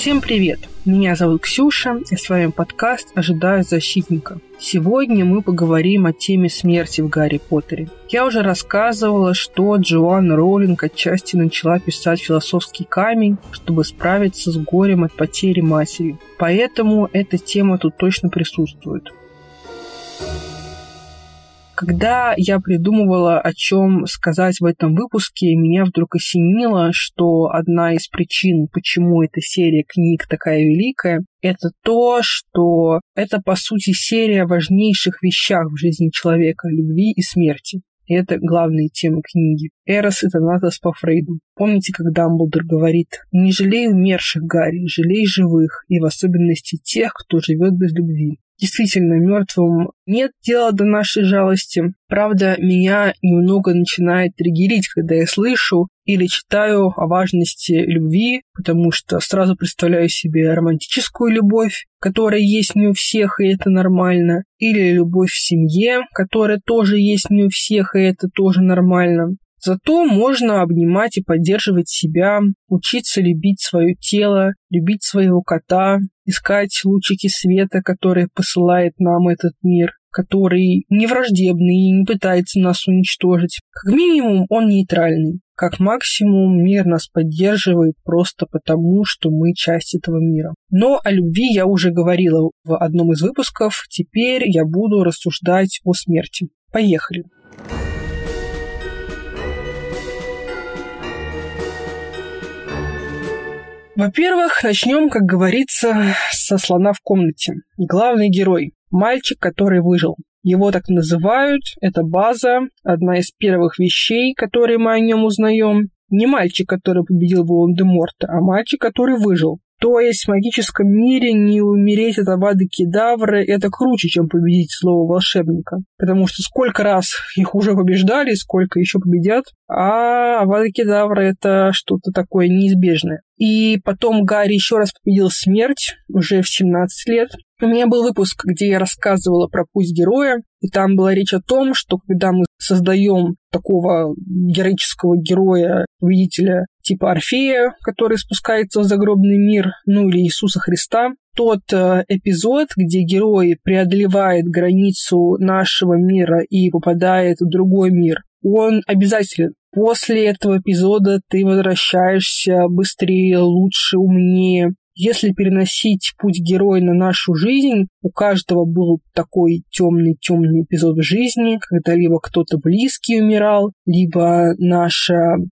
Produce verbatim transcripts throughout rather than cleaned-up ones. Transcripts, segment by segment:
Всем привет! Меня зовут Ксюша, и с вами подкаст «Ожидая защитника». Сегодня мы поговорим о теме смерти в Гарри Поттере. Я уже рассказывала, что Джоан Роулинг отчасти начала писать «Философский камень», чтобы справиться с горем от потери матери. Поэтому эта тема тут точно присутствует. Когда я придумывала, о чем сказать в этом выпуске, меня вдруг осенило, что одна из причин, почему эта серия книг такая великая, это то, что это, по сути, серия о важнейших вещах в жизни человека – любви и смерти. И это главные темы книги. Эрос и Танатос по Фрейду. Помните, как Дамблдор говорит: «Не жалей умерших, Гарри, жалей живых, и в особенности тех, кто живет без любви». Действительно, мертвым нет дела до нашей жалости. Правда, меня немного начинает триггерить, когда я слышу или читаю о важности любви, потому что сразу представляю себе романтическую любовь, которая есть не у всех, и это нормально, или любовь в семье, которая тоже есть не у всех, и это тоже нормально. Зато можно обнимать и поддерживать себя, учиться любить свое тело, любить своего кота, искать лучики света, которые посылает нам этот мир, который не враждебный и не пытается нас уничтожить. Как минимум, он нейтральный. Как максимум, мир нас поддерживает просто потому, что мы часть этого мира. Но о любви я уже говорила в одном из выпусков. Теперь я буду рассуждать о смерти. Поехали! Во-первых, начнем, как говорится, со слона в комнате. Главный герой – мальчик, который выжил. Его так называют, это база, одна из первых вещей, которые мы о нем узнаем. Не мальчик, который победил Волан-де-Морта, а мальчик, который выжил. То есть в магическом мире не умереть от Авады Кедавры – это круче, чем победить слово волшебника. Потому что сколько раз их уже побеждали, сколько еще победят, а Авада Кедавра – это что-то такое неизбежное. И потом Гарри еще раз победил смерть, уже в семнадцать лет. У меня был выпуск, где я рассказывала про «Путь Героя», и там была речь о том, что когда мы создаем такого героического героя, победителя типа Орфея, который спускается в загробный мир, ну или Иисуса Христа, тот эпизод, где герой преодолевает границу нашего мира и попадает в другой мир, он обязателен. После этого эпизода ты возвращаешься быстрее, лучше, умнее. Если переносить «Путь Героя» на нашу жизнь, у каждого был такой темный-темный эпизод в жизни, когда либо кто-то близкий умирал, либо наше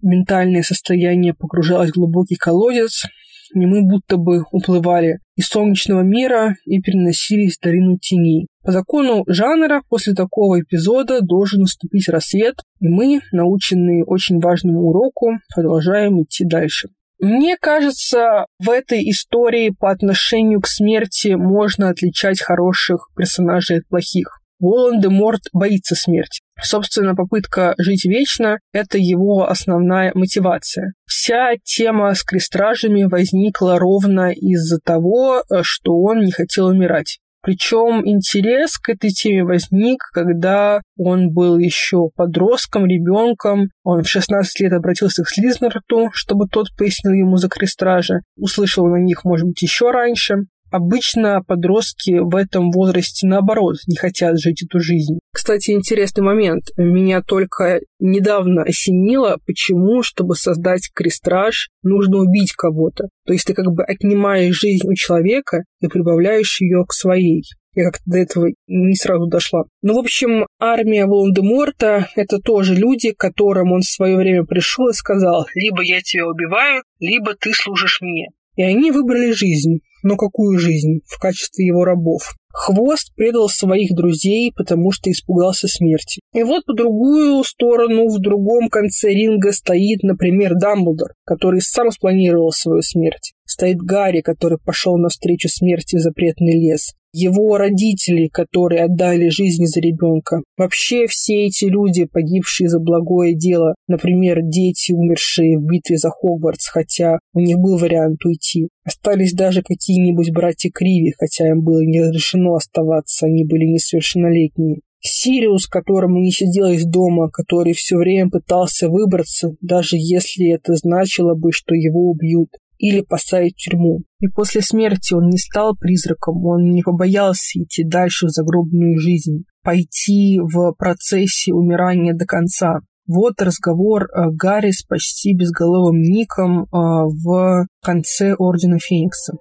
ментальное состояние погружалось в глубокий колодец, и мы будто бы уплывали из солнечного мира и переносились в долину теней. По закону жанра после такого эпизода должен наступить рассвет, и мы, наученные очень важному уроку, продолжаем идти дальше. Мне кажется, в этой истории по отношению к смерти можно отличать хороших персонажей от плохих. Волан-де-Морт боится смерти. Собственно, попытка жить вечно – это его основная мотивация. Вся тема с крестражами возникла ровно из-за того, что он не хотел умирать. Причем интерес к этой теме возник, когда он был еще подростком, ребенком. Он в шестнадцать лет обратился к Слизнорту, чтобы тот пояснил ему за крестражи. Услышал на них, может быть, еще раньше. Обычно подростки в этом возрасте, наоборот, не хотят жить эту жизнь. Кстати, интересный момент. Меня только недавно осенило, почему, чтобы создать крестраж, нужно убить кого-то. То есть ты как бы отнимаешь жизнь у человека и прибавляешь ее к своей. Я как-то до этого не сразу дошла. Ну, в общем, армия Волан-де-Морта – это тоже люди, к которым он в свое время пришел и сказал: «Либо я тебя убиваю, либо ты служишь мне». И они выбрали жизнь. Но какую жизнь? В качестве его рабов. Хвост предал своих друзей, потому что испугался смерти. И вот по другую сторону, в другом конце ринга стоит, например, Дамблдор, который сам спланировал свою смерть. Стоит Гарри, который пошел навстречу смерти в Запретный лес. Его родители, которые отдали жизнь за ребенка. Вообще все эти люди, погибшие за благое дело. Например, дети, умершие в битве за Хогвартс, хотя у них был вариант уйти. Остались даже какие-нибудь братья Криви, хотя им было не разрешено оставаться, они были несовершеннолетние. Сириус, которому не сиделось дома, который все время пытался выбраться, даже если это значило бы, что его убьют. или поставить в тюрьму. И после смерти он не стал призраком, он не побоялся идти дальше в загробную жизнь, пойти в процессе умирания до конца. Вот разговор Гарри с почти безголовым Ником в конце Ордена Феникса.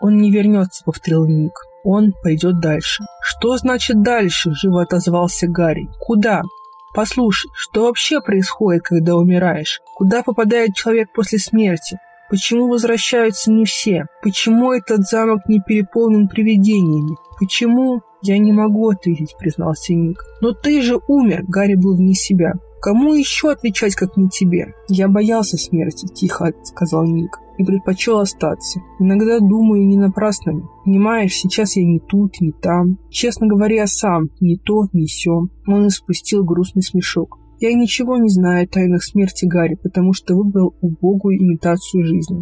«Он не вернется», — повторил Ник. «Он пойдет дальше». «Что значит дальше?» — живо отозвался Гарри. «Куда?» «Послушай, что вообще происходит, когда умираешь? Куда попадает человек после смерти? Почему возвращаются не все? Почему этот замок не переполнен привидениями? Почему?» «Я не могу ответить», — признался Ник. «Но ты же умер!» — Гарри был вне себя. «Кому еще отвечать, как не тебе?» «Я боялся смерти», — тихо сказал Ник, «и предпочел остаться. Иногда думаю не напрасно. Понимаешь, сейчас я не тут, не там. Честно говоря, сам не то, не сё». Он испустил грустный смешок. «Я ничего не знаю о тайнах смерти, Гарри, потому что выбрал убогую имитацию жизни».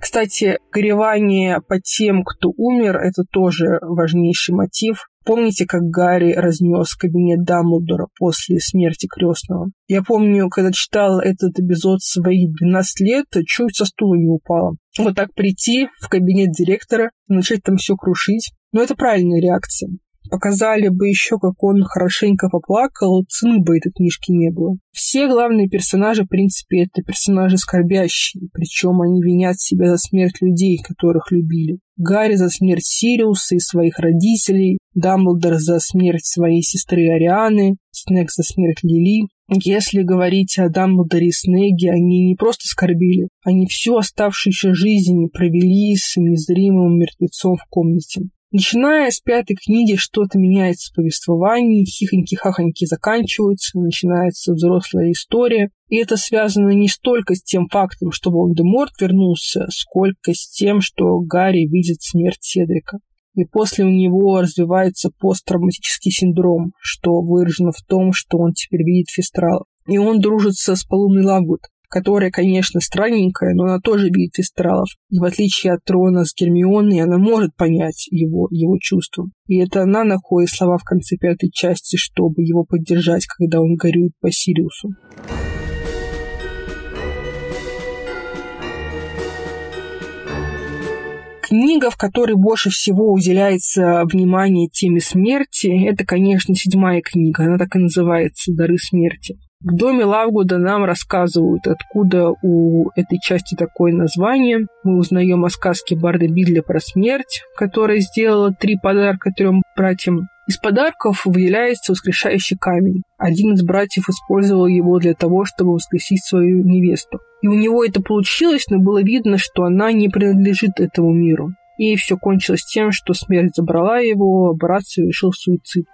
Кстати, горевание по тем, кто умер, это тоже важнейший мотив. Помните, как Гарри разнес кабинет Дамблдора после смерти крестного? Я помню, когда читала этот эпизод свои двенадцать лет, чуть со стула не упала. Вот так прийти в кабинет директора, начать там все крушить. Но это правильная реакция. Показали бы еще, как он хорошенько поплакал, цены бы этой книжки не было. Все главные персонажи, в принципе, это персонажи скорбящие, причем они винят себя за смерть людей, которых любили. Гарри за смерть Сириуса и своих родителей, Дамблдор за смерть своей сестры Арианы, Снегг за смерть Лили. Если говорить о Дамблдоре и Снегге, они не просто скорбели, они всю оставшуюся жизнь провели с незримым мертвецом в комнате. Начиная с пятой книги что-то меняется в повествовании, хихоньки-хахоньки заканчиваются, начинается взрослая история. И это связано не столько с тем фактом, что Волан-де-Морт вернулся, сколько с тем, что Гарри видит смерть Седрика. И после у него развивается посттравматический синдром, что выражено в том, что он теперь видит Фестрал. И он дружится с Полумной Лагут, которая, конечно, странненькая, но она тоже видит Фестралов. И в отличие от Рона с Гермионой, она может понять его, его чувства. И это она находит слова в конце пятой части, чтобы его поддержать, когда он горюет по Сириусу. Книга, в которой больше всего уделяется внимание теме смерти, это, конечно, седьмая книга. Она так и называется «Дары смерти». В доме Лагуда нам рассказывают, откуда у этой части такое название. Мы узнаем о сказке Барда Бидля про смерть, которая сделала три подарка трем братьям. Из подарков выделяется воскрешающий камень. Один из братьев использовал его для того, чтобы воскресить свою невесту. И у него это получилось, но было видно, что она не принадлежит этому миру. И все кончилось тем, что смерть забрала его, а брат совершил суицид.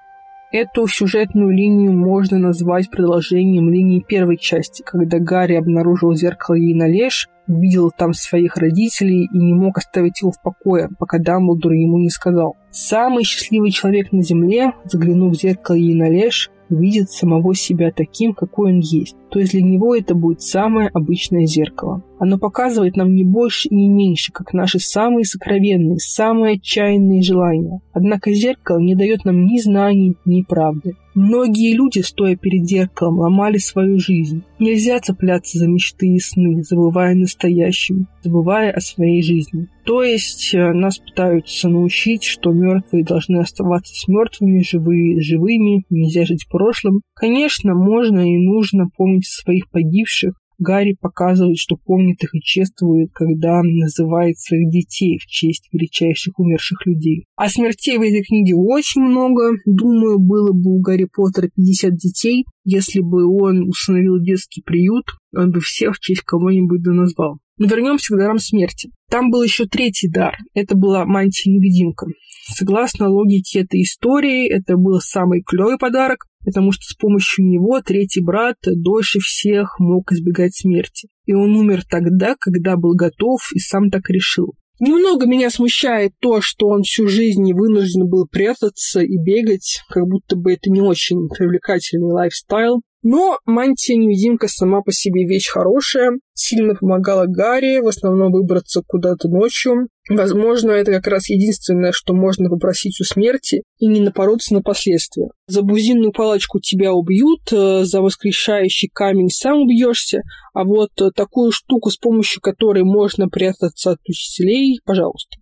Эту сюжетную линию можно назвать продолжением линии первой части, когда Гарри обнаружил зеркало Еиналеш, увидел там своих родителей и не мог оставить его в покое, пока Дамблдор ему не сказал. Самый счастливый человек на Земле, заглянув в зеркало Еиналеш, увидит самого себя таким, какой он есть. То есть для него это будет самое обычное зеркало. Оно показывает нам не больше и не меньше, как наши самые сокровенные, самые отчаянные желания. Однако зеркало не дает нам ни знаний, ни правды. Многие люди, стоя перед зеркалом, ломали свою жизнь. Нельзя цепляться за мечты и сны, забывая о настоящем, забывая о своей жизни. То есть нас пытаются научить, что мертвые должны оставаться с мертвыми, живые живыми, нельзя жить в прошлом. Конечно, можно и нужно помнить о своих погибших. Гарри показывает, что помнит их и чествует, когда называет своих детей в честь величайших умерших людей. А смертей в этой книге очень много. Думаю, было бы у Гарри Поттера пятьдесят детей, если бы он установил детский приют, он бы всех в честь кого-нибудь да назвал. Но вернемся к дарам смерти. Там был еще третий дар. Это была мантия-невидимка. Согласно логике этой истории, это был самый клевый подарок, потому что с помощью него третий брат дольше всех мог избегать смерти. И он умер тогда, когда был готов и сам так решил. Немного меня смущает то, что он всю жизнь вынужден был прятаться и бегать, как будто бы это не очень привлекательный лайфстайл. Но мантия-невидимка сама по себе вещь хорошая, сильно помогала Гарри, в основном выбраться куда-то ночью. Возможно, это как раз единственное, что можно попросить у смерти и не напороться на последствия. За бузинную палочку тебя убьют, за воскрешающий камень сам убьешься, а вот такую штуку, с помощью которой можно прятаться от учителей, пожалуйста.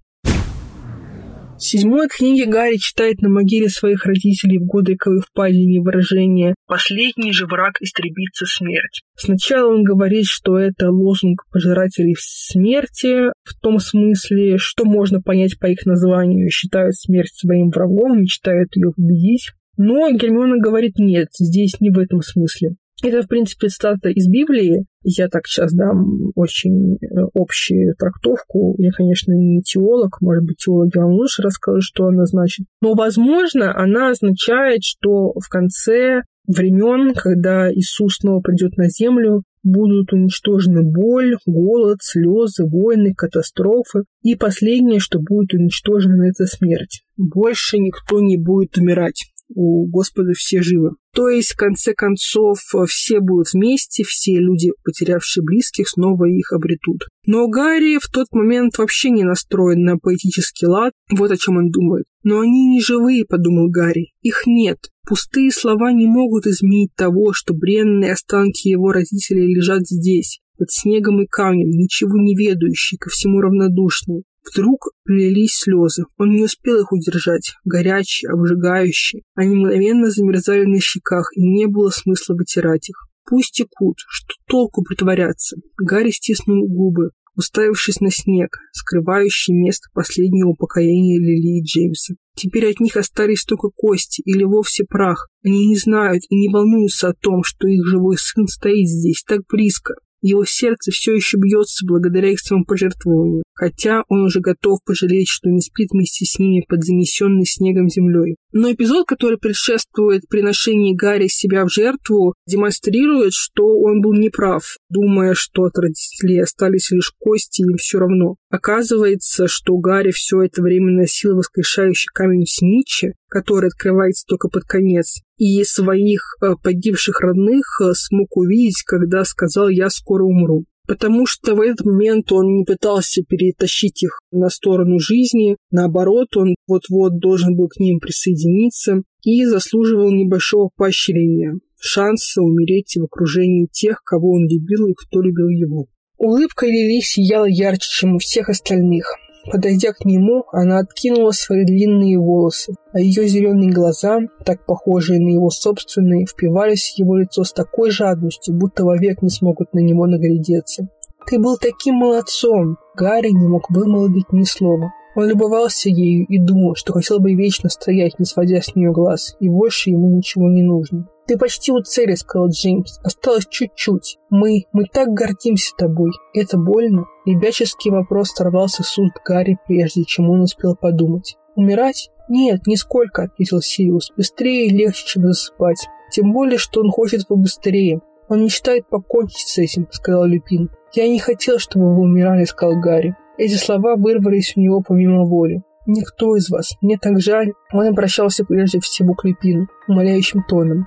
В седьмой книге Гарри читает на могиле своих родителей в Годриховой впадине выражение «Последний же враг истребится смерть». Сначала он говорит, что это лозунг пожирателей смерти, в том смысле, что можно понять по их названию, считают смерть своим врагом, мечтают ее победить. Но Гермиона говорит «нет, здесь не в этом смысле». Это, в принципе, цитата из Библии. Я так сейчас дам очень общую трактовку. Я, конечно, не теолог. Может быть, теологи вам лучше расскажут, что она значит. Но, возможно, она означает, что в конце времен, когда Иисус снова придет на землю, будут уничтожены боль, голод, слезы, войны, катастрофы. И последнее, что будет уничтожено, это смерть. Больше никто не будет умирать. У Господа все живы. То есть, в конце концов, все будут вместе, все люди, потерявшие близких, снова их обретут. Но Гарри в тот момент вообще не настроен на поэтический лад, вот о чем он думает. «Но они не живые», — подумал Гарри, — «их нет». Пустые слова не могут изменить того, что бренные останки его родителей лежат здесь, под снегом и камнем, ничего не ведающие, ко всему равнодушные. Вдруг пролились слезы. Он не успел их удержать. Горячие, обжигающие. Они мгновенно замерзали на щеках, и не было смысла вытирать их. Пусть текут. Что толку притворяться? Гарри стиснул губы, уставившись на снег, скрывающий место последнего покаяния Лили и Джеймса. Теперь от них остались только кости или вовсе прах. Они не знают и не волнуются о том, что их живой сын стоит здесь, так близко. Его сердце все еще бьется благодаря их самопожертвованию, хотя он уже готов пожалеть, что не спит вместе с ними под занесенной снегом землей. Но эпизод, который предшествует приношению Гарри себя в жертву, демонстрирует, что он был неправ, думая, что от родителей остались лишь кости, им все равно. Оказывается, что Гарри все это время носил воскрешающий камень Снитча, который открывается только под конец, и своих погибших родных смог увидеть, когда сказал «я скоро умру». Потому что в этот момент он не пытался перетащить их на сторону жизни, наоборот, он вот-вот должен был к ним присоединиться и заслуживал небольшого поощрения, шанса умереть в окружении тех, кого он любил и кто любил его. Улыбка Лили сияла ярче, чем у всех остальных. Подойдя к нему, она откинула свои длинные волосы, а ее зеленые глаза, так похожие на его собственные, впивались в его лицо с такой жадностью, будто вовек не смогут на него наглядеться. «Ты был таким молодцом!» Гарри не мог вымолвить ни слова. Он любовался ею и думал, что хотел бы вечно стоять, не сводя с нее глаз, и больше ему ничего не нужно. «Ты почти у цели», — сказал Джеймс. «Осталось чуть-чуть. Мы, мы так гордимся тобой. Это больно?» Ребяческий вопрос сорвался с уст Гарри, прежде чем он успел подумать. «Умирать? Нет, нисколько», — ответил Сириус. «Быстрее и легче, чем засыпать. Тем более, что он хочет побыстрее. Он мечтает покончить с этим», — сказал Люпин. «Я не хотел, чтобы вы умирали», — сказал Гарри. Эти слова вырвались у него помимо воли. «Никто из вас. Мне так жаль». Он обращался прежде всего к Люпину, умоляющим тоном.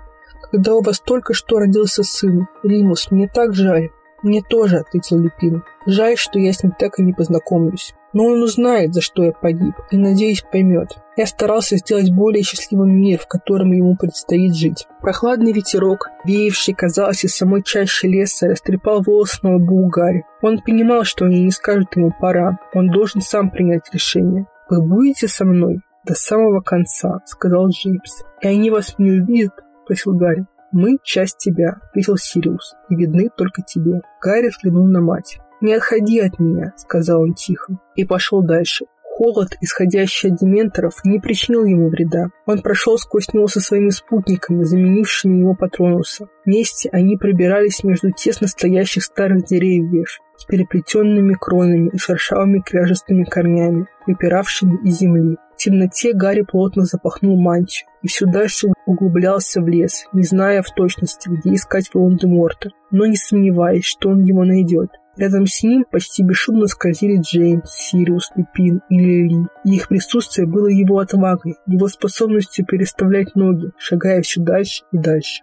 «Когда у вас только что родился сын, Римус, мне так жаль». «Мне тоже», — ответил Люпин. «Жаль, что я с ним так и не познакомлюсь. Но он узнает, за что я погиб, и, надеюсь, поймет. Я старался сделать более счастливым мир, в котором ему предстоит жить». Прохладный ветерок, веявший, казалось, из самой чащи леса, растрепал волосы на лбу Гарри. Он понимал, что они не скажут ему «пора». Он должен сам принять решение. «Вы будете со мной до самого конца», — сказал Джеймс. «И они вас не увидят», — спросил Гарри. «Мы — часть тебя», — ответил Сириус, — «и видны только тебе». Гарри взглянул на мать. «Не отходи от меня», — сказал он тихо, и пошел дальше. Холод, исходящий от дементоров, не причинил ему вреда. Он прошел сквозь него со своими спутниками, заменившими его Патронуса. Вместе они пробирались между тесно стоящих старых деревьев с переплетенными кронами и шершавыми кряжестыми корнями, выпиравшими из земли. В темноте Гарри плотно запахнул мантию и все дальше углублялся в лес, не зная в точности, где искать Волан-де-Морта, но не сомневаясь, что он его найдет. Рядом с ним почти бесшумно скользили Джеймс, Сириус, Люпин и Лили, и их присутствие было его отвагой, его способностью переставлять ноги, шагая все дальше и дальше.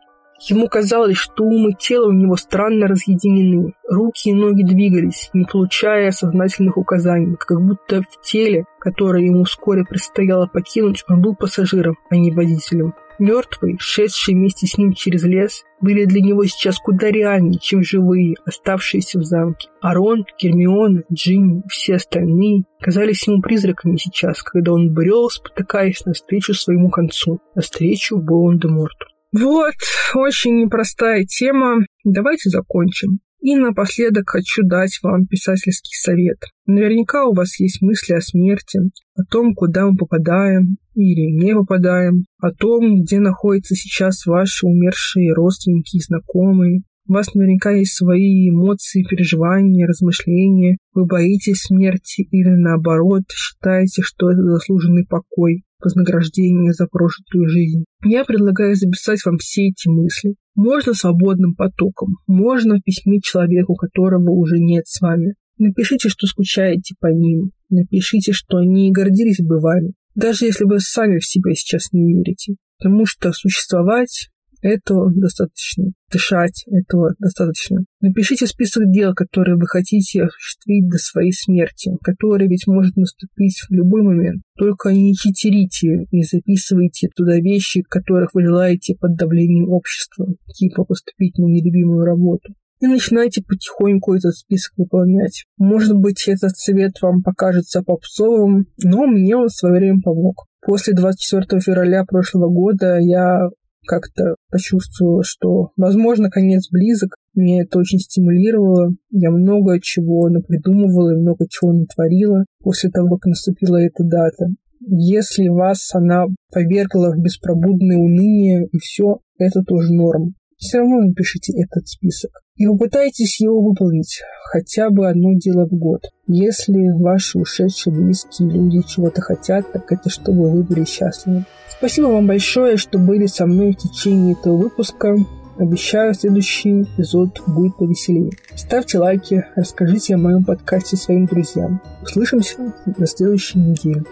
Ему казалось, что ум и тело у него странно разъединены. Руки и ноги двигались, не получая сознательных указаний, как будто в теле, которое ему вскоре предстояло покинуть, он был пассажиром, а не водителем. Мертвые, шедшие вместе с ним через лес, были для него сейчас куда реальнее, чем живые, оставшиеся в замке. А Рон, Гермиона, Джинни и все остальные казались ему призраками сейчас, когда он брел, спотыкаясь навстречу своему концу, навстречу Волан-де-Морту. Вот, очень непростая тема. Давайте закончим. И напоследок хочу дать вам писательский совет. Наверняка у вас есть мысли о смерти, о том, куда мы попадаем или не попадаем, о том, где находятся сейчас ваши умершие родственники и знакомые. У вас наверняка есть свои эмоции, переживания, размышления. Вы боитесь смерти или, наоборот, считаете, что это заслуженный покой, вознаграждение за прожитую жизнь. Я предлагаю записать вам все эти мысли. Можно свободным потоком, можно в письме человеку, которого уже нет с вами. Напишите, что скучаете по ним. Напишите, что они гордились бы вами, даже если вы сами в себя сейчас не верите. Потому что существовать этого достаточно. Дышать этого достаточно. Напишите список дел, которые вы хотите осуществить до своей смерти, которые ведь может наступить в любой момент. Только не читерите и записывайте туда вещи, которых вы желаете под давлением общества, типа поступить на нелюбимую работу. И начинайте потихоньку этот список выполнять. Может быть, этот совет вам покажется попсовым, но мне он в свое время помог. После двадцать четвёртого февраля прошлого года я как-то почувствовала, что, возможно, конец близок. Меня это очень стимулировало. Я много чего напридумывала и много чего натворила после того, как наступила эта дата. Если вас она повергла в беспробудное уныние и все, это тоже норм. Все равно напишите этот список. И попытайтесь его выполнить. Хотя бы одно дело в год. Если ваши ушедшие близкие люди чего-то хотят, так это чтобы вы были счастливы. Спасибо вам большое, что были со мной в течение этого выпуска. Обещаю, следующий эпизод будет повеселее. Ставьте лайки, расскажите о моем подкасте своим друзьям. Услышимся на следующей неделе.